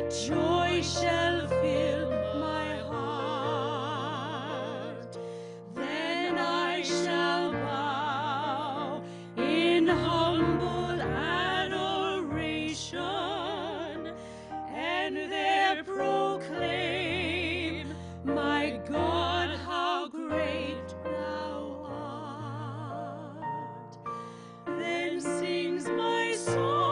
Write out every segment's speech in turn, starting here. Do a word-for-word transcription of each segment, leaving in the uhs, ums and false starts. What joy shall fill my heart? Then I shall bow in humble adoration and there proclaim, my God, how great thou art. Then sings my soul,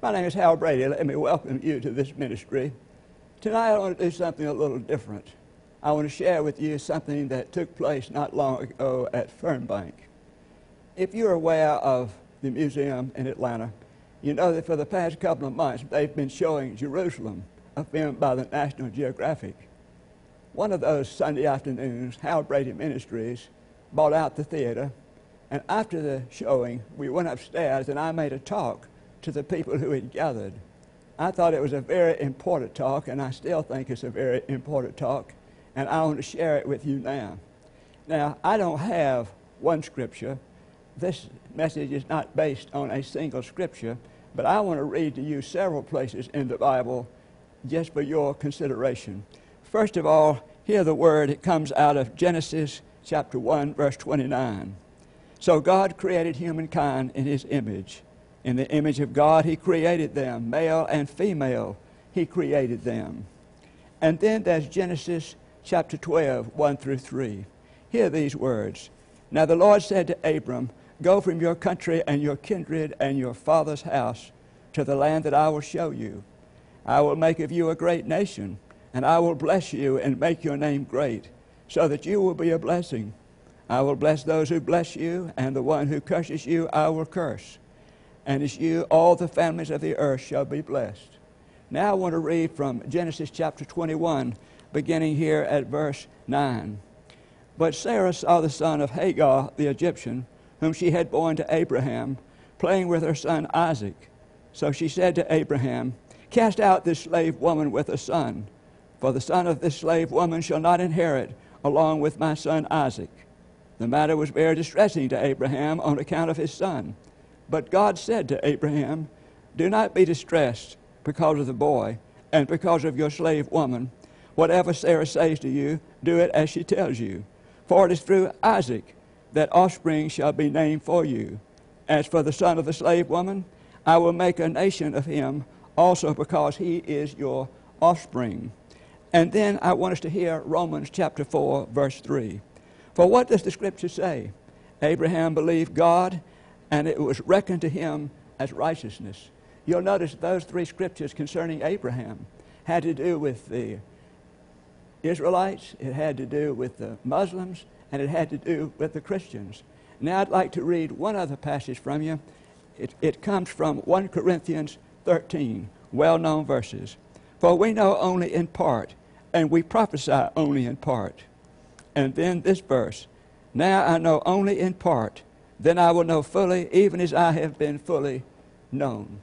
my name is Hal Brady. Let me welcome you to this ministry. Tonight I want to do something a little different. I want to share with you something that took place not long ago at Fernbank. If you're aware of the museum in Atlanta, you know that for the past couple of months they've been showing Jerusalem, a film by the National Geographic. One of those Sunday afternoons, Hal Brady Ministries bought out the theater, and after the showing we went upstairs and I made a talk to the people who had gathered. I thought it was a very important talk, and I still think it's a very important talk, and I want to share it with you now. Now, I don't have one scripture. This message is not based on a single scripture, but I want to read to you several places in the Bible just for your consideration. First of all, hear the word. It comes out of Genesis chapter one, verse twenty-nine. So God created humankind in his image. In the image of God, he created them, male and female, he created them. And then there's Genesis chapter twelve, one through three. Hear these words. Now the Lord said to Abram, go from your country and your kindred and your father's house to the land that I will show you. I will make of you a great nation, and I will bless you and make your name great, so that you will be a blessing. I will bless those who bless you, and the one who curses you I will curse. And as you, all the families of the earth shall be blessed. Now I want to read from Genesis chapter twenty-one, beginning here at verse nine. But Sarah saw the son of Hagar the Egyptian, whom she had borne to Abraham, playing with her son Isaac. So she said to Abraham, cast out this slave woman with her son, for the son of this slave woman shall not inherit along with my son Isaac. The matter was very distressing to Abraham on account of his son. But God said to Abraham, do not be distressed because of the boy and because of your slave woman. Whatever Sarah says to you, do it as she tells you. For it is through Isaac that offspring shall be named for you. As for the son of the slave woman, I will make a nation of him also because he is your offspring. And then I want us to hear Romans chapter four, verse three. For what does the scripture say? Abraham believed God, and it was reckoned to him as righteousness. You'll notice those three scriptures concerning Abraham had to do with the Israelites, it had to do with the Muslims, and it had to do with the Christians. Now I'd like to read one other passage from you. It, it comes from First Corinthians thirteen, well-known verses. For we know only in part, and we prophesy only in part. And then this verse, now I know only in part, then I will know fully, even as I have been fully known.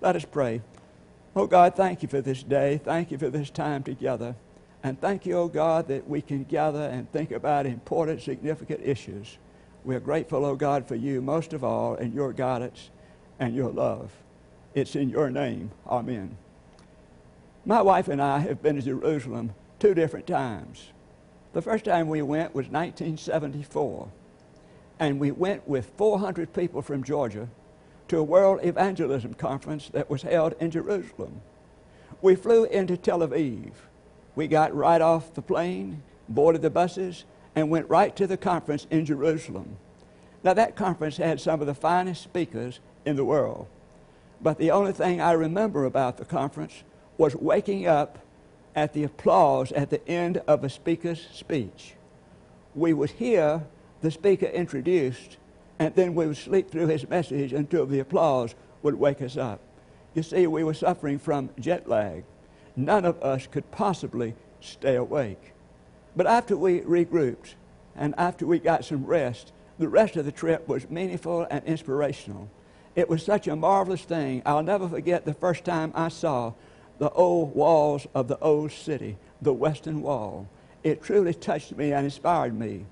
Let us pray. Oh God, thank you for this day. Thank you for this time together. And thank you, oh God, that we can gather and think about important, significant issues. We're grateful, oh God, for you most of all, and your guidance and your love. It's in your name. Amen. My wife and I have been to Jerusalem two different times. The first time we went was nineteen seventy-four. And we went with four hundred people from Georgia to a World Evangelism Conference that was held in Jerusalem. We flew into Tel Aviv. We got right off the plane, boarded the buses, and went right to the conference in Jerusalem. Now that conference had some of the finest speakers in the world. But the only thing I remember about the conference was waking up at the applause at the end of a speaker's speech. We would hear the speaker introduced, and then we would sleep through his message until the applause would wake us up. You see, we were suffering from jet lag. None of us could possibly stay awake. But after we regrouped and after we got some rest, the rest of the trip was meaningful and inspirational. It was such a marvelous thing. I'll never forget the first time I saw the old walls of the old city, the Western Wall. It truly touched me and inspired me.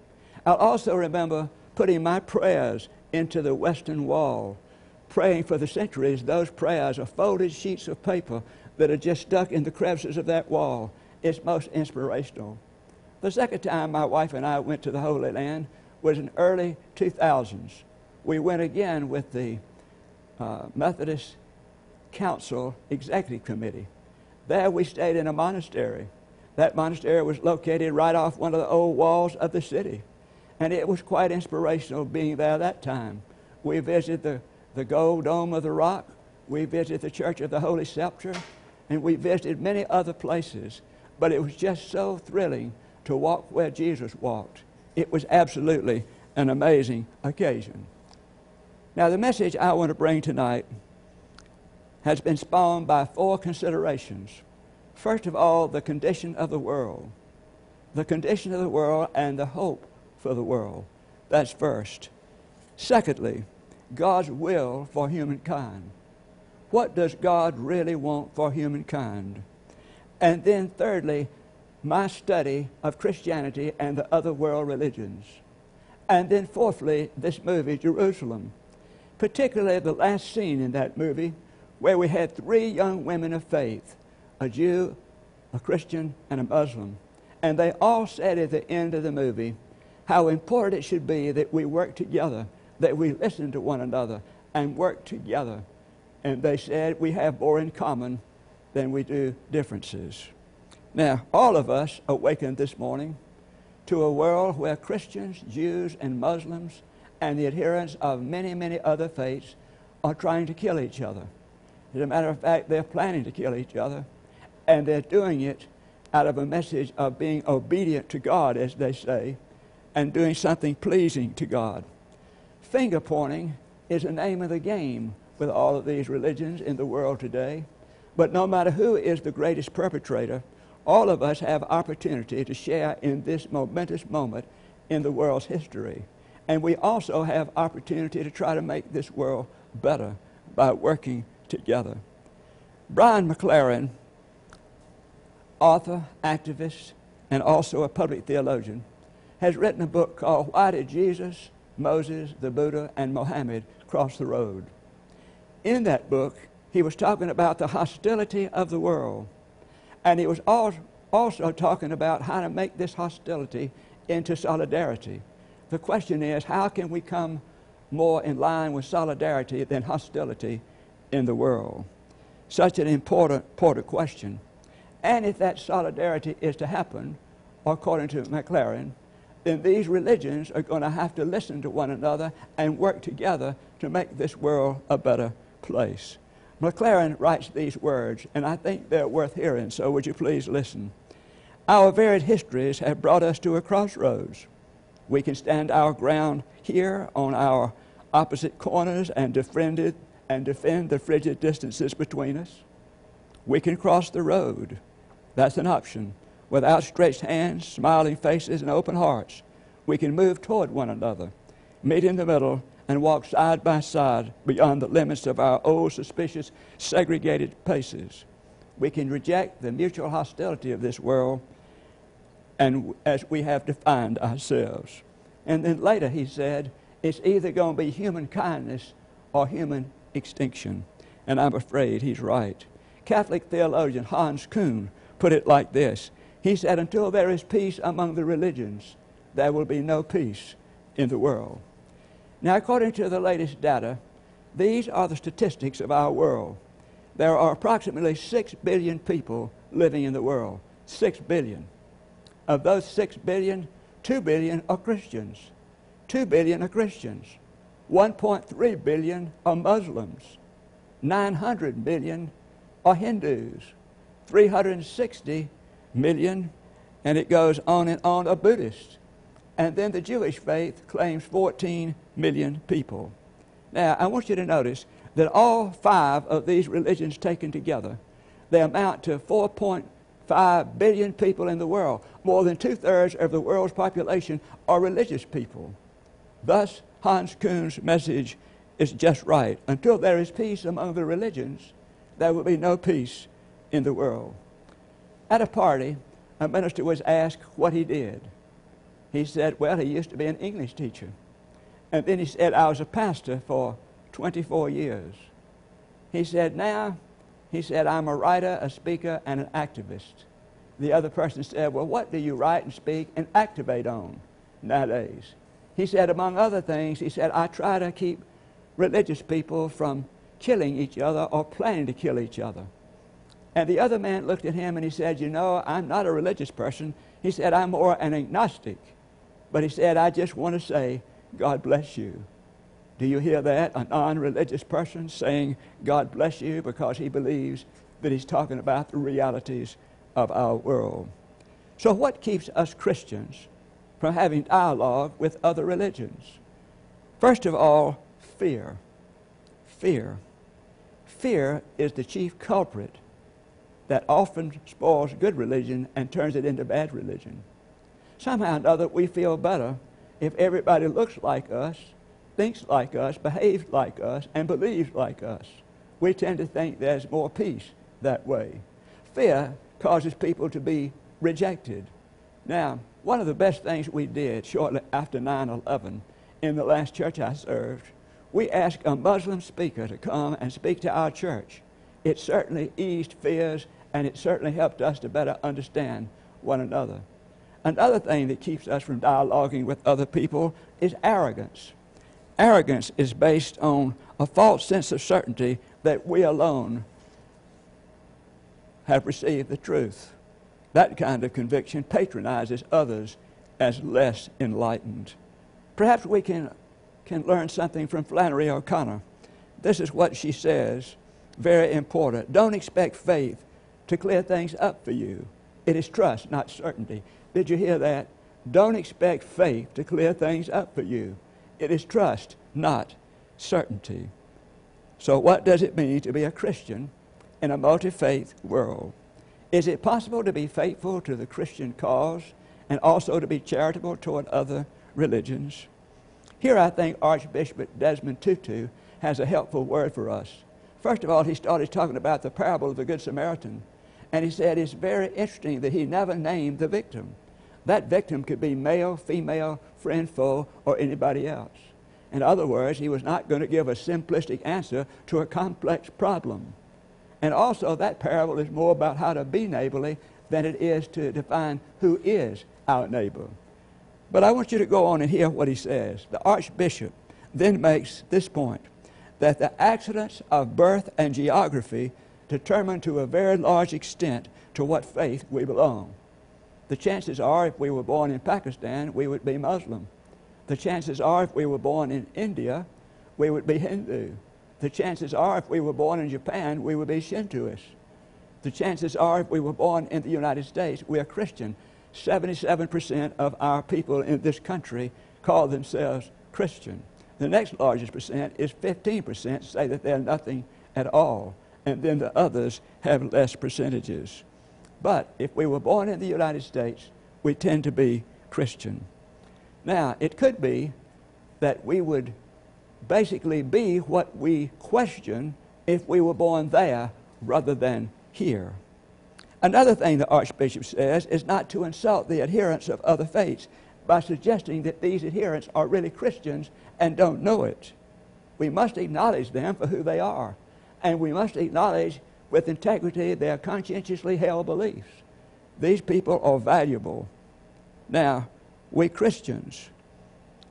I'll also remember putting my prayers into the Western Wall, praying for the centuries. Those prayers are folded sheets of paper that are just stuck in the crevices of that wall. It's most inspirational. The second time my wife and I went to the Holy Land was in early two thousands. We went again with the uh, Methodist Council Executive Committee. There we stayed in a monastery. That monastery was located right off one of the old walls of the city. And it was quite inspirational being there that time. We visited the, the Gold Dome of the Rock. We visited the Church of the Holy Sepulchre. And we visited many other places. But it was just so thrilling to walk where Jesus walked. It was absolutely an amazing occasion. Now, the message I want to bring tonight has been spawned by four considerations. First of all, the condition of the world. The condition of the world and the hope for the world. That's first. Secondly, God's will for humankind. What does God really want for humankind? And then thirdly, my study of Christianity and the other world religions. And then fourthly, this movie, Jerusalem. Particularly the last scene in that movie, where we had three young women of faith, a Jew, a Christian, and a Muslim. And they all said at the end of the movie how important it should be that we work together, that we listen to one another and work together. And they said we have more in common than we do differences. Now, all of us awakened this morning to a world where Christians, Jews, and Muslims, and the adherents of many, many other faiths are trying to kill each other. As a matter of fact, they're planning to kill each other, and they're doing it out of a message of being obedient to God, as they say, and doing something pleasing to God. Finger-pointing is the name of the game with all of these religions in the world today, but no matter who is the greatest perpetrator, all of us have opportunity to share in this momentous moment in the world's history, and we also have opportunity to try to make this world better by working together. Brian McLaren, author, activist, and also a public theologian, has written a book called Why Did Jesus, Moses, the Buddha, and Mohammed Cross the Road? In that book, he was talking about the hostility of the world, and he was also talking about how to make this hostility into solidarity. The question is, how can we come more in line with solidarity than hostility in the world? Such an important, important question. And if that solidarity is to happen, according to McLaren, then these religions are going to have to listen to one another and work together to make this world a better place. McLaren writes these words, and I think they're worth hearing, so would you please listen. Our varied histories have brought us to a crossroads. We can stand our ground here on our opposite corners and defended and defend the frigid distances between us. We can cross the road. That's an option. With outstretched hands, smiling faces, and open hearts, we can move toward one another, meet in the middle, and walk side by side beyond the limits of our old, suspicious, segregated places. We can reject the mutual hostility of this world and as we have defined ourselves. And then later he said, it's either going to be human kindness or human extinction. And I'm afraid he's right. Catholic theologian Hans Kuhn put it like this. He said, until there is peace among the religions, there will be no peace in the world. Now, according to the latest data, these are the statistics of our world. There are approximately six billion people living in the world. Six billion. Of those six billion, two billion are Christians. Two billion are Christians. one point three billion are Muslims, nine hundred million are Hindus, three hundred sixty million, and it goes on and on, of Buddhists. And then the Jewish faith claims fourteen million people. Now, I want you to notice that all five of these religions taken together, they amount to four point five billion people in the world. More than two-thirds of the world's population are religious people. Thus, Hans Kuhn's message is just right. Until there is peace among the religions, there will be no peace in the world. At a party, a minister was asked what he did. He said, well, he used to be an English teacher. And then he said, I was a pastor for twenty-four years. He said, now, he said, I'm a writer, a speaker, and an activist. The other person said, well, what do you write and speak and activate on nowadays? He said, among other things, he said, I try to keep religious people from killing each other or planning to kill each other. And the other man looked at him and he said, you know, I'm not a religious person. He said, I'm more an agnostic. But he said, I just want to say, God bless you. Do you hear that? A non-religious person saying, God bless you, because he believes that he's talking about the realities of our world. So what keeps us Christians from having dialogue with other religions? First of all, fear. Fear. Fear is the chief culprit that often spoils good religion and turns it into bad religion. Somehow or another, we feel better if everybody looks like us, thinks like us, behaves like us, and believes like us. We tend to think there's more peace that way. Fear causes people to be rejected. Now, one of the best things we did shortly after nine eleven in the last church I served, we asked a Muslim speaker to come and speak to our church. It certainly eased fears, and it certainly helped us to better understand one another. Another thing that keeps us from dialoguing with other people is arrogance. Arrogance is based on a false sense of certainty that we alone have received the truth. That kind of conviction patronizes others as less enlightened. Perhaps we can, can learn something from Flannery O'Connor. This is what she says. Very important. Don't expect faith to clear things up for you. It is trust, not certainty. Did you hear that? Don't expect faith to clear things up for you. It is trust, not certainty. So what does it mean to be a Christian in a multi-faith world? Is it possible to be faithful to the Christian cause and also to be charitable toward other religions? Here I think Archbishop Desmond Tutu has a helpful word for us. First of all, he started talking about the parable of the Good Samaritan. And he said it's very interesting that he never named the victim. That victim could be male, female, friend, foe, or anybody else. In other words, he was not going to give a simplistic answer to a complex problem. And also, that parable is more about how to be neighborly than it is to define who is our neighbor. But I want you to go on and hear what he says. The Archbishop then makes this point, that the accidents of birth and geography determine to a very large extent to what faith we belong. The chances are if we were born in Pakistan, we would be Muslim. The chances are if we were born in India, we would be Hindu. The chances are if we were born in Japan, we would be Shintoist. The chances are if we were born in the United States, we are Christian. seventy-seven percent of our people in this country call themselves Christian. The next largest percent is fifteen percent say that they're nothing at all. And then the others have less percentages. But if we were born in the United States, we tend to be Christian. Now, it could be that we would basically be what we question if we were born there rather than here. Another thing the Archbishop says is not to insult the adherents of other faiths by suggesting that these adherents are really Christians and don't know it. We must acknowledge them for who they are, and we must acknowledge with integrity their conscientiously held beliefs. These people are valuable. Now, we Christians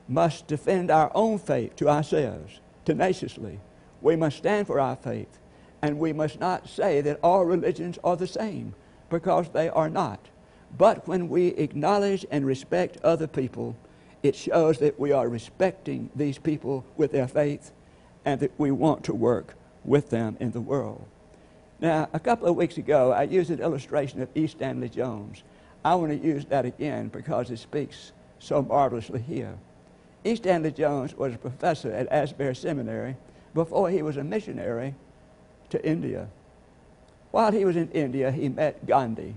must defend our own faith to ourselves tenaciously. We must stand for our faith, and we must not say that all religions are the same, because they are not. But when we acknowledge and respect other people, it shows that we are respecting these people with their faith and that we want to work with them in the world. Now, a couple of weeks ago, I used an illustration of E. Stanley Jones. I want to use that again because it speaks so marvelously here. E. Stanley Jones was a professor at Asbury Seminary before he was a missionary to India. While he was in India, he met Gandhi.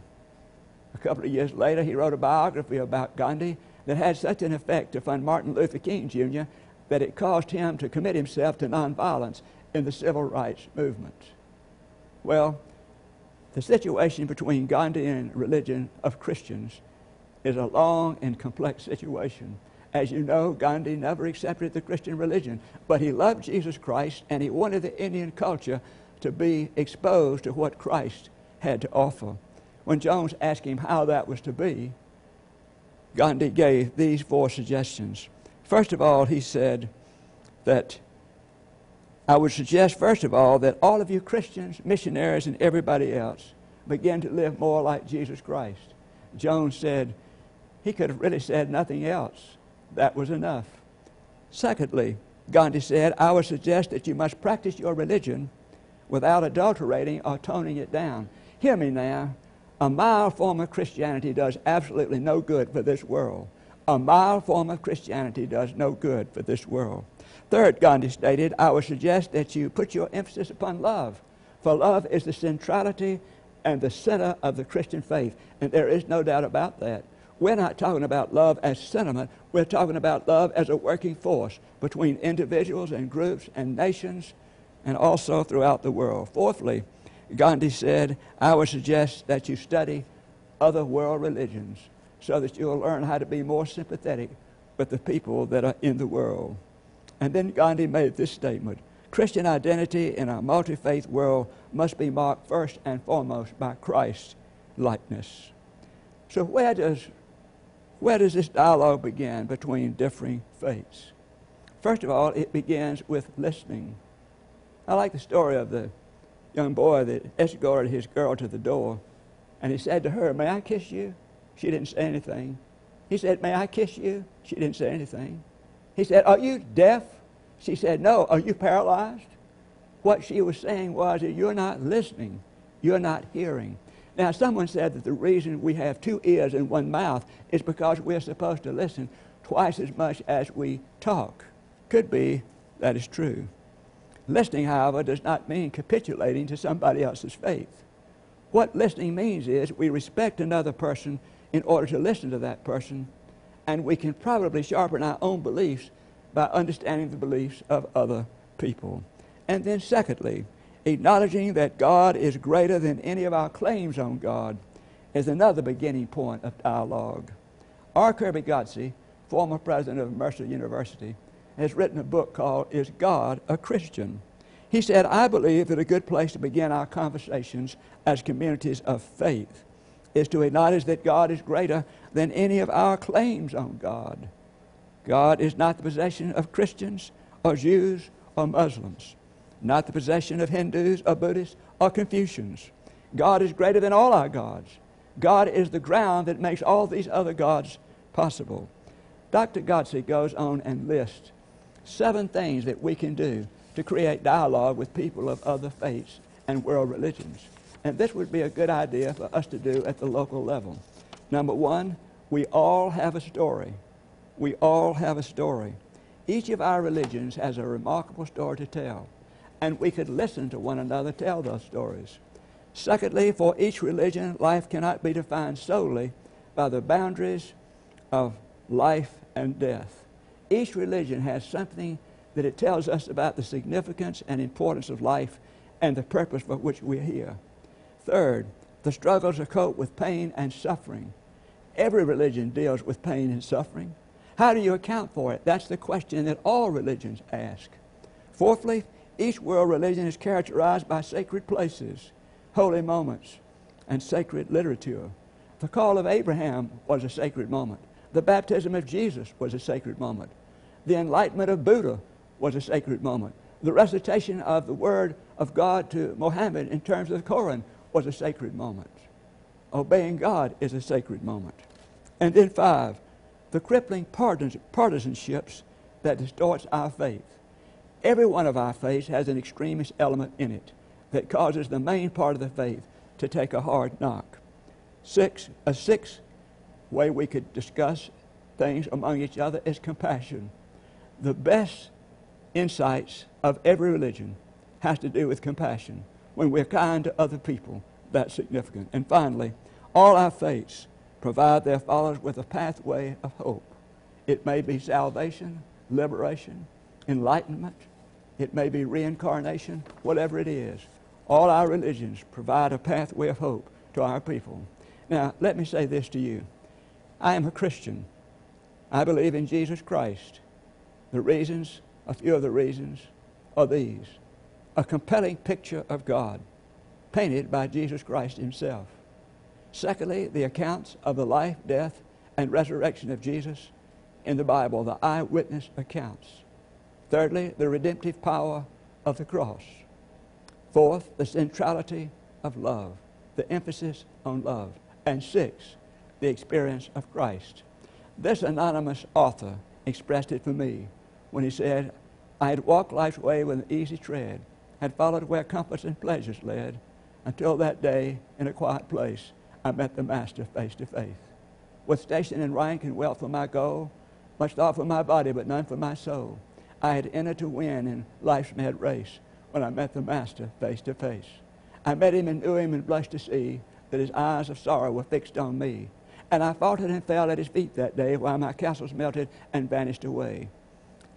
A couple of years later, he wrote a biography about Gandhi that had such an effect upon Martin Luther King Junior that it caused him to commit himself to nonviolence in the civil rights movement. Well, the situation between Gandhi and religion of Christians is a long and complex situation. As you know, Gandhi never accepted the Christian religion, but he loved Jesus Christ, and he wanted the Indian culture to be exposed to what Christ had to offer. When Jones asked him how that was to be, Gandhi gave these four suggestions. First of all, he said that, I would suggest, first of all, that all of you Christians, missionaries, and everybody else begin to live more like Jesus Christ. Jones said he could have really said nothing else. That was enough. Secondly, Gandhi said, I would suggest that you must practice your religion without adulterating or toning it down. Hear me now. A mild form of Christianity does absolutely no good for this world. A mild form of Christianity does no good for this world. Third, Gandhi stated, I would suggest that you put your emphasis upon love, for love is the centrality and the center of the Christian faith, and there is no doubt about that. We're not talking about love as sentiment. We're talking about love as a working force between individuals and groups and nations and also throughout the world. Fourthly, Gandhi said, I would suggest that you study other world religions so that you'll learn how to be more sympathetic with the people that are in the world. And then Gandhi made this statement, Christian identity in a multi-faith world must be marked first and foremost by Christ's likeness. So where does, where does this dialogue begin between differing faiths? First of all, it begins with listening. I like the story of the young boy that escorted his girl to the door, and he said to her, may I kiss you? She didn't say anything. He said, may I kiss you? She didn't say anything. He said, are you deaf? She said, no. Are you paralyzed? What she was saying was that you're not listening. You're not hearing. Now, someone said that the reason we have two ears and one mouth is because we're supposed to listen twice as much as we talk. Could be that is true. Listening, however, does not mean capitulating to somebody else's faith. What listening means is we respect another person in order to listen to that person, and we can probably sharpen our own beliefs by understanding the beliefs of other people. And then secondly, acknowledging that God is greater than any of our claims on God is another beginning point of dialogue. R. Kirby Godsey, former president of Mercer University, has written a book called, Is God a Christian? He said, I believe that a good place to begin our conversations as communities of faith is to acknowledge that God is greater than any of our claims on God. God is not the possession of Christians or Jews or Muslims, not the possession of Hindus or Buddhists or Confucians. God is greater than all our gods. God is the ground that makes all these other gods possible. Doctor Godsey goes on and lists seven things that we can do to create dialogue with people of other faiths and world religions. And this would be a good idea for us to do at the local level. Number one, we all have a story. We all have a story. Each of our religions has a remarkable story to tell, and we could listen to one another tell those stories. Secondly, for each religion, life cannot be defined solely by the boundaries of life and death. Each religion has something that it tells us about the significance and importance of life and the purpose for which we're here. Third, the struggle to cope with pain and suffering. Every religion deals with pain and suffering. How do you account for it? That's the question that all religions ask. Fourthly, each world religion is characterized by sacred places, holy moments, and sacred literature. The call of Abraham was a sacred moment. The baptism of Jesus was a sacred moment. The enlightenment of Buddha was a sacred moment. The recitation of the word of God to Mohammed in terms of the Koran was a sacred moment. Obeying God is a sacred moment. And then five, the crippling partis- partisanships that distorts our faith. Every one of our faiths has an extremist element in it. that causes the main part of the faith to take a hard knock. Six, a sixth way we could discuss things among each other is compassion. The best insights of every religion has to do with compassion. When we're kind to other people, that's significant. And finally, all our faiths provide their followers with a pathway of hope. It may be salvation, liberation, enlightenment. It may be reincarnation, whatever it is. All our religions provide a pathway of hope to our people. Now, let me say this to you. I am a Christian. I believe in Jesus Christ. The reasons, a few of the reasons, are these. A compelling picture of God, painted by Jesus Christ himself. Secondly, the accounts of the life, death, and resurrection of Jesus in the Bible, the eyewitness accounts. Thirdly, the redemptive power of the cross. Fourth, the centrality of love, the emphasis on love. And sixth, the experience of Christ. This anonymous author expressed it for me when he said, "I had walked life's way with an easy tread, had followed where comforts and pleasures led, until that day in a quiet place I met the Master face to face. With station and rank and wealth for my goal, much thought for my body but none for my soul, I had entered to win in life's mad race when I met the Master face to face. I met him and knew him and blushed to see that his eyes of sorrow were fixed on me. And I faltered and fell at his feet that day while my castles melted and vanished away."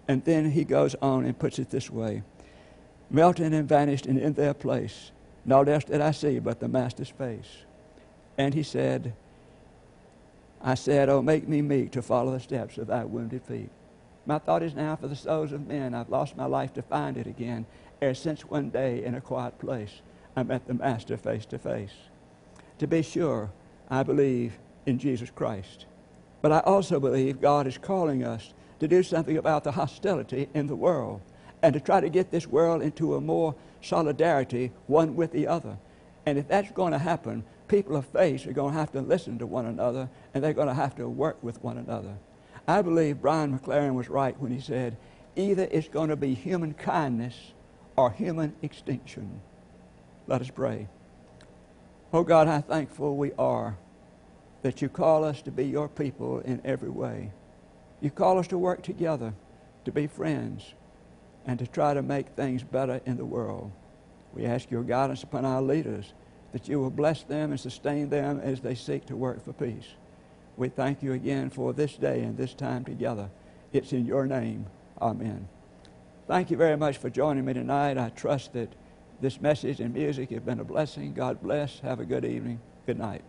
And then he goes on and puts it this way. "Melted and vanished and in their place, naught else did I see but the Master's face. And he said, I said, oh, make me meek to follow the steps of thy wounded feet. My thought is now for the souls of men. I've lost my life to find it again, ere since one day in a quiet place I met the Master face to face." To be sure, I believe in Jesus Christ. But I also believe God is calling us to do something about the hostility in the world and to try to get this world into a more solidarity one with the other. And if that's going to happen, people of faith are going to have to listen to one another, and they're going to have to work with one another. I believe Brian McLaren was right when he said, either it's going to be human kindness or human extinction. Let us pray. Oh God, how thankful we are that you call us to be your people in every way. You call us to work together, to be friends, and to try to make things better in the world. We ask your guidance upon our leaders, that you will bless them and sustain them as they seek to work for peace. We thank you again for this day and this time together. It's in your name. Amen. Thank you very much for joining me tonight. I trust that this message and music have been a blessing. God bless. Have a good evening. Good night.